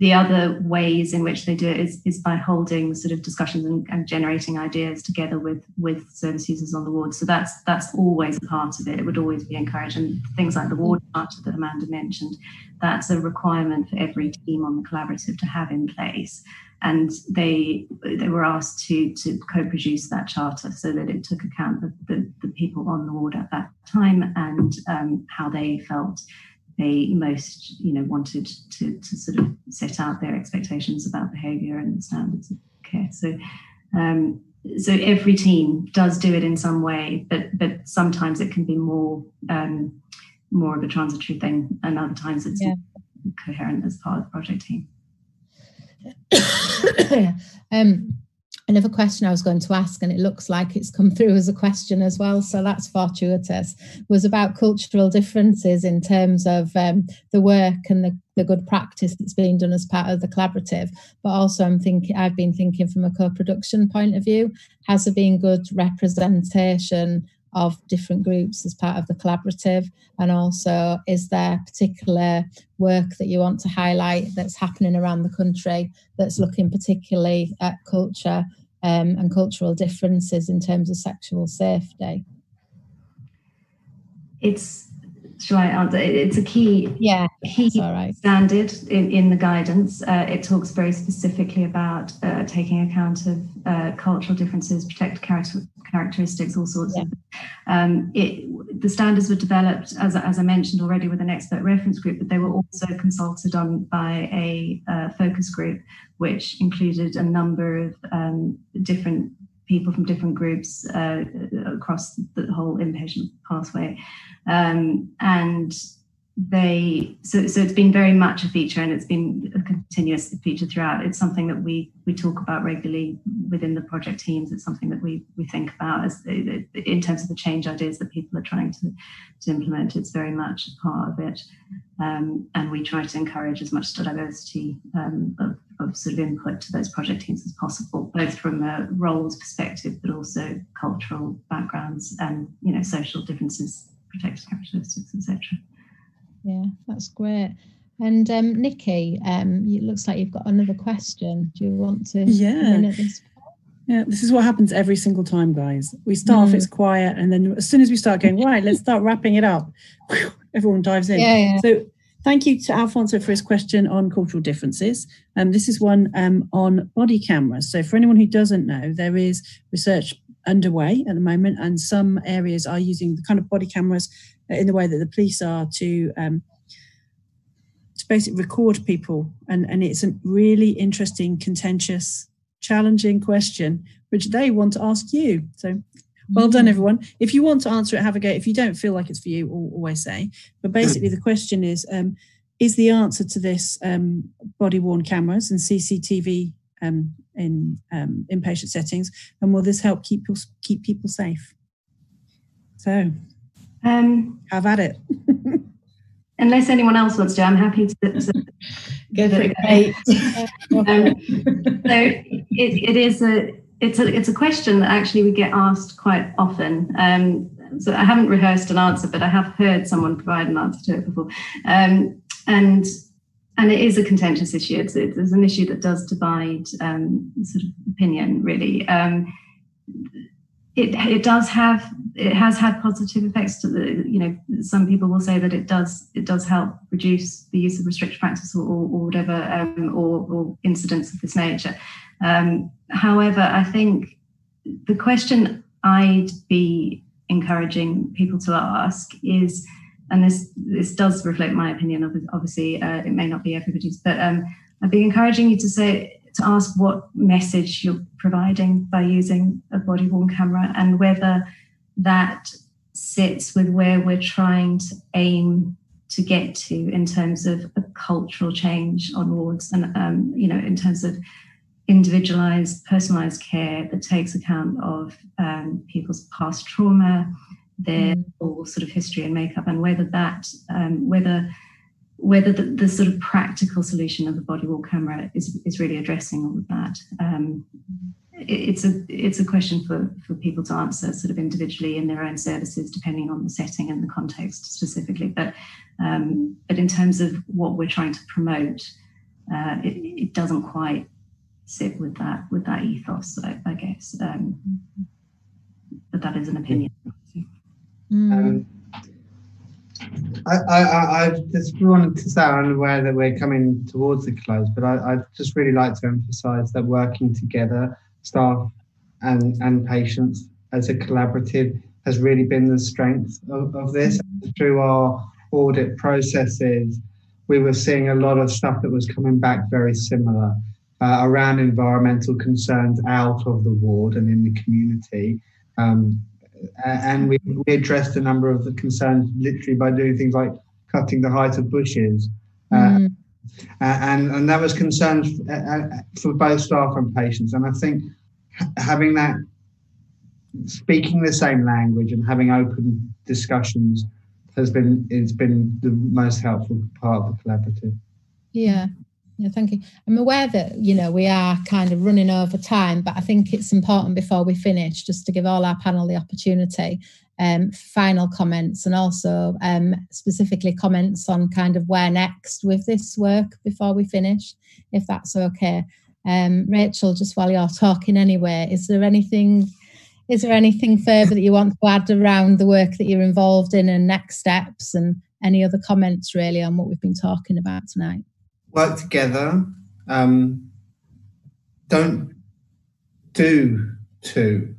the other ways in which they do it is, is by holding sort of discussions and, and generating ideas together with, with service users on the ward. So that's that's always a part of it. It would always be encouraged. And things like the ward charter that Amanda mentioned, that's a requirement for every team on the collaborative to have in place. And they they were asked to to co-produce that charter so that it took account of the, the people on the ward at that time and um, how they felt they most you know wanted to to sort of set out their expectations about behaviour and standards of care. So um, so every team does do it in some way, but but sometimes it can be more um, more of a transitory thing, and other times it's yeah. coherent as part of the project team. yeah. um, another question I was going to ask, and it looks like it's come through as a question as well, so that's fortuitous, was about cultural differences in terms of um, the work and the, the good practice that's being done as part of the collaborative. But also I'm thinking, I've been thinking from a co-production point of view, has there been good representation of different groups as part of the collaborative? And also, is there particular work that you want to highlight that's happening around the country that's looking particularly at culture um, and cultural differences in terms of sexual safety? It's, shall I answer? It's a key, yeah, key right. standard in, in the guidance. Uh, it talks very specifically about uh, taking account of uh, cultural differences, protect character characteristics, all sorts yeah. of um, it, the standards were developed, as, as I mentioned already, with an expert reference group, but they were also consulted on by a uh, focus group, which included a number of um, different people from different groups uh, across the whole inpatient pathway. Um, and they, so, so it's been very much a feature, and it's been a continuous feature throughout. It's something that we, we talk about regularly within the project teams. It's something that we, we think about as in terms of the change ideas that people are trying to, to implement. It's very much a part of it. Um, and we try to encourage as much diversity um, of of sort of input to those project teams as possible, both from a roles perspective, but also cultural backgrounds and, you know, social differences, protected characteristics, et cetera. Yeah, that's great. And um, Nicky, um, it looks like you've got another question. Do you want to? Yeah. This? Yeah, this is what happens every single time, guys. We start mm. if it's quiet, and then as soon as we start going, right, let's start wrapping it up, everyone dives in. Yeah, yeah. So, thank you to Alfonso for his question on cultural differences. Um, this is one um, on body cameras. So for anyone who doesn't know, there is research underway at the moment, and some areas are using the kind of body cameras in the way that the police are to, um, to basically record people. And, and it's a really interesting, contentious, challenging question, which they want to ask you. So well done, everyone. If you want to answer it, have a go. If you don't feel like it's for you, always say. But basically, the question is, um, is the answer to this um, body-worn cameras and C C T V um, in um, inpatient settings? And will this help keep, keep people safe? So, um, have at it. Unless anyone else wants to, I'm happy to, to go for it. Eight. um, so, it, it is a... It's a, it's a question that actually we get asked quite often. Um, so I haven't rehearsed an answer, but I have heard someone provide an answer to it before. Um, and and it is a contentious issue. It's, it's an issue that does divide um, sort of opinion, really. Um, it it does have it has had positive effects. To the you know some people will say that it does it does help reduce the use of restrictive practice or, or, or whatever um, or, or incidents of this nature. Um, however, I think the question I'd be encouraging people to ask is and this this does reflect my opinion, obviously, uh, it may not be everybody's, but um, I'd be encouraging you to say, to ask what message you're providing by using a body-worn camera, and whether that sits with where we're trying to aim to get to in terms of a cultural change on wards, and, um, you know, in terms of individualised, personalised care that takes account of um, people's past trauma, their whole sort of history and makeup, and whether that, um, whether whether the, the sort of practical solution of the body-worn camera is is really addressing all of that. Um, it, it's a it's a question for for people to answer sort of individually in their own services, depending on the setting and the context specifically. But um, but in terms of what we're trying to promote, uh, it, it doesn't quite sit with that with that ethos, I, I guess. Um, but that is an opinion. Mm. Um, I, I, I just wanted to say, I'm aware that we're coming towards the close, but I, I'd just really like to emphasise that working together, staff and, and patients as a collaborative, has really been the strength of, of this. Through our audit processes, we were seeing a lot of stuff that was coming back very similar uh, around environmental concerns out of the ward and in the community. Um, And we, we addressed a number of the concerns literally by doing things like cutting the height of bushes. Mm. Uh, and, and that was concerns for both staff and patients. And I think having that, speaking the same language and having open discussions has been, it's been the most helpful part of the collaborative. Yeah. Yeah, thank you. I'm aware that, you know, we are kind of running over time, but I think it's important before we finish just to give all our panel the opportunity um, for final comments, and also um, specifically comments on kind of where next with this work before we finish, if that's okay. Um, Rachel, just while you're talking anyway, is there anything, is there anything further that you want to add around the work that you're involved in and next steps, and any other comments really on what we've been talking about tonight? Work together, um, don't do two.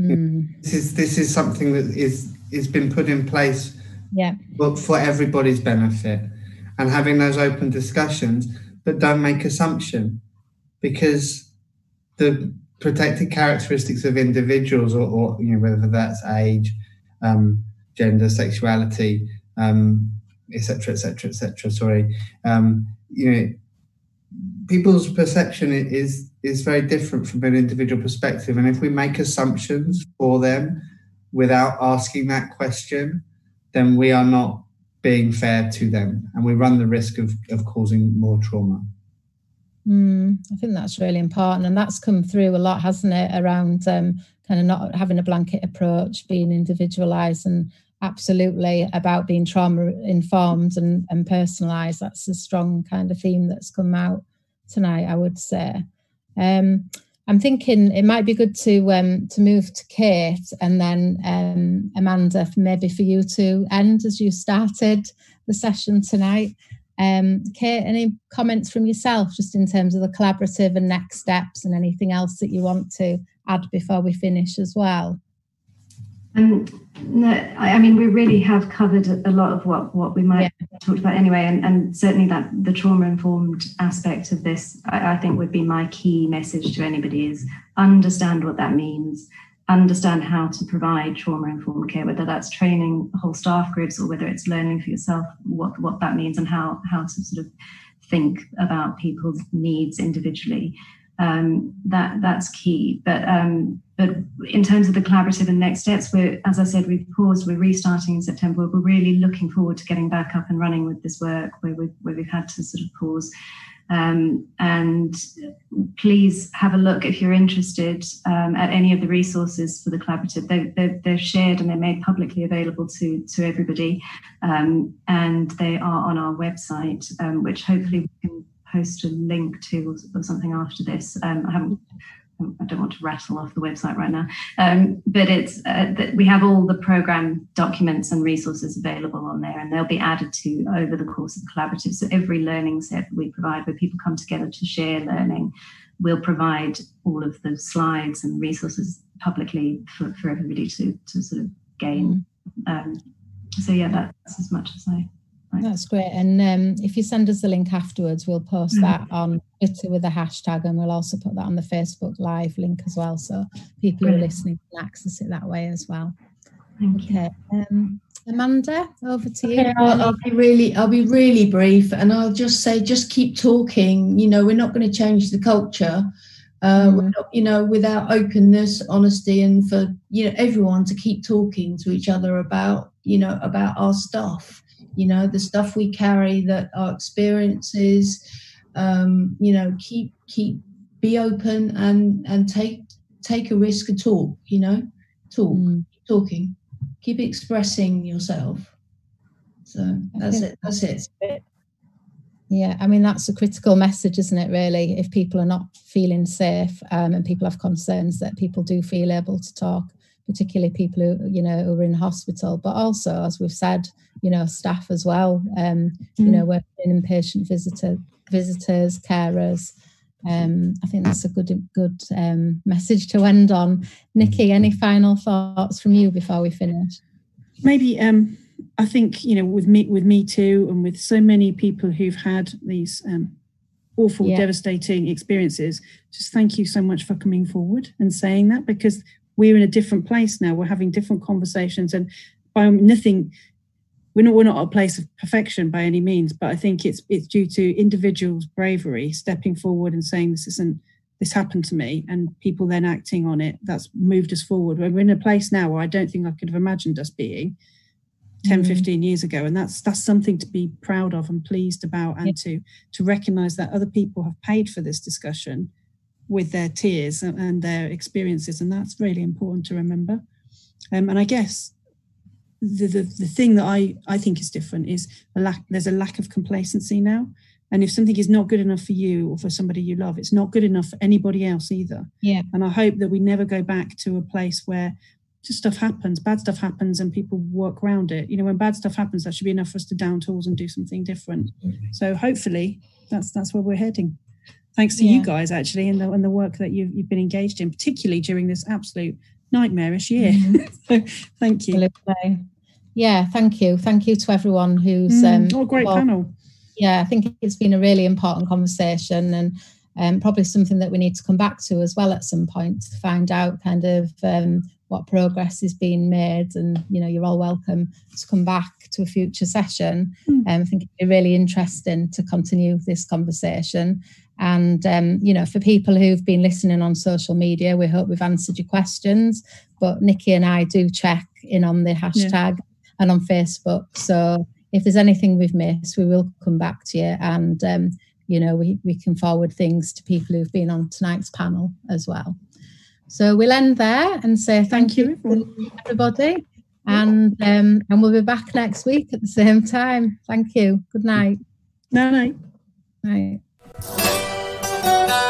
Mm. This is this is something that is is been put in place, yeah, but for everybody's benefit, and having those open discussions, but don't make assumption, because the protected characteristics of individuals, or, or you know, whether that's age, um, gender, sexuality, um, etc, etc, et cetera. Sorry, um, you know, people's perception is is very different from an individual perspective, and if we make assumptions for them without asking that question, then we are not being fair to them, and we run the risk of of causing more trauma. Mm, I think that's really important, and that's come through a lot, hasn't it? Around um, kind of not having a blanket approach, being individualised, and absolutely about being trauma informed and, and personalised. That's a strong kind of theme that's come out tonight, I would say. Um, I'm thinking it might be good to um, to move to Kate, and then um, Amanda, maybe for you to end as you started the session tonight. Um, Kate, any comments from yourself just in terms of the collaborative and next steps, and anything else that you want to add before we finish as well? Um, no, I mean, we really have covered a lot of what, what we might yeah. have talked about anyway, and, and certainly that the trauma-informed aspect of this, I, I think, would be my key message to anybody, is understand what that means, understand how to provide trauma-informed care, whether that's training whole staff groups or whether it's learning for yourself what, what that means, and how, how to sort of think about people's needs individually. Um, that that's key. But um, but in terms of the collaborative and next steps, we're, as I said, we've paused. We're restarting in September. We're really looking forward to getting back up and running with this work where we've, where we've had to sort of pause. Um, and please have a look if you're interested um, at any of the resources for the collaborative. They, they, they're shared and they're made publicly available to, to everybody. Um, and they are on our website, um, which hopefully we can post a link to or something after this. Um, I haven't. I don't want to rattle off the website right now, um, but it's uh, that we have all the programme documents and resources available on there, and they'll be added to over the course of the collaborative. So every learning set that we provide, where people come together to share learning, we'll provide all of the slides and resources publicly for, for everybody to to sort of gain. Um, so yeah, that's as much as I like. That's great. And um, if you send us the link afterwards, we'll post mm-hmm. that on Twitter with a hashtag, and we'll also put that on the Facebook Live link as well, so people Brilliant. Who are listening can access it that way as well. Thank okay. you. Um, Amanda, over to you. Okay, I'll, I'll be really, I'll be really brief, and I'll just say, just keep talking. You know, we're not going to change the culture, uh, mm. we're not, you know, without openness, honesty, and for you know everyone to keep talking to each other about, you know, about our stuff. You know, the stuff we carry, that our experiences. Um, you know, keep keep be open and and take take a risk and talk. You know, talk, mm. keep talking. Keep expressing yourself. So that's it. That's it. Yeah, I mean, that's a critical message, isn't it, really? If people are not feeling safe um, and people have concerns, that people do feel able to talk, particularly people who, you know, who are in hospital. But also, as we've said, you know, staff as well, um, mm-hmm. you know, working in inpatient visitor, visitors, carers. Um, I think that's a good good um, message to end on. Nicky, any final thoughts from you before we finish? Maybe um, I think, you know, with me with Me Too and with so many people who've had these um, awful, yeah. devastating experiences, just thank you so much for coming forward and saying that, because we're in a different place now. We're having different conversations, and by nothing, we're not, we're not at a place of perfection by any means, but I think it's it's due to individuals' bravery, stepping forward and saying this isn't, this happened to me, and people then acting on it. That's moved us forward. We're in a place now where I don't think I could have imagined us being ten, mm. fifteen years ago, and that's that's something to be proud of and pleased about, and yeah. to to recognise that other people have paid for this discussion with their tears and, and their experiences, and that's really important to remember. Um, and I guess The, the the thing that I, I think is different is a lack. There's a lack of complacency now, and if something is not good enough for you or for somebody you love, it's not good enough for anybody else either. Yeah. And I hope that we never go back to a place where just stuff happens, bad stuff happens, and people work around it. You know, when bad stuff happens, that should be enough for us to down tools and do something different. So hopefully, that's that's where we're heading. Thanks to yeah. you guys actually, and the and the work that you've you've been engaged in, particularly during this absolute nightmarish year. So thank you. Absolutely. Yeah, thank you. Thank you to everyone who's mm, um oh, great well, panel. Yeah, I think it's been a really important conversation, and um, probably something that we need to come back to as well at some point to find out kind of um, what progress is being made, and you know, you're all welcome to come back to a future session. Mm. Um, I think it'd be really interesting to continue this conversation. And, um, you know, for people who've been listening on social media, we hope we've answered your questions. But Nicky and I do check in on the hashtag yeah. and on Facebook. So if there's anything we've missed, we will come back to you. And, um, you know, we, we can forward things to people who've been on tonight's panel as well. So we'll end there and say thank, thank you, you everybody. And, um, and we'll be back next week at the same time. Thank you. Good night. Night. Night. Night. Bye.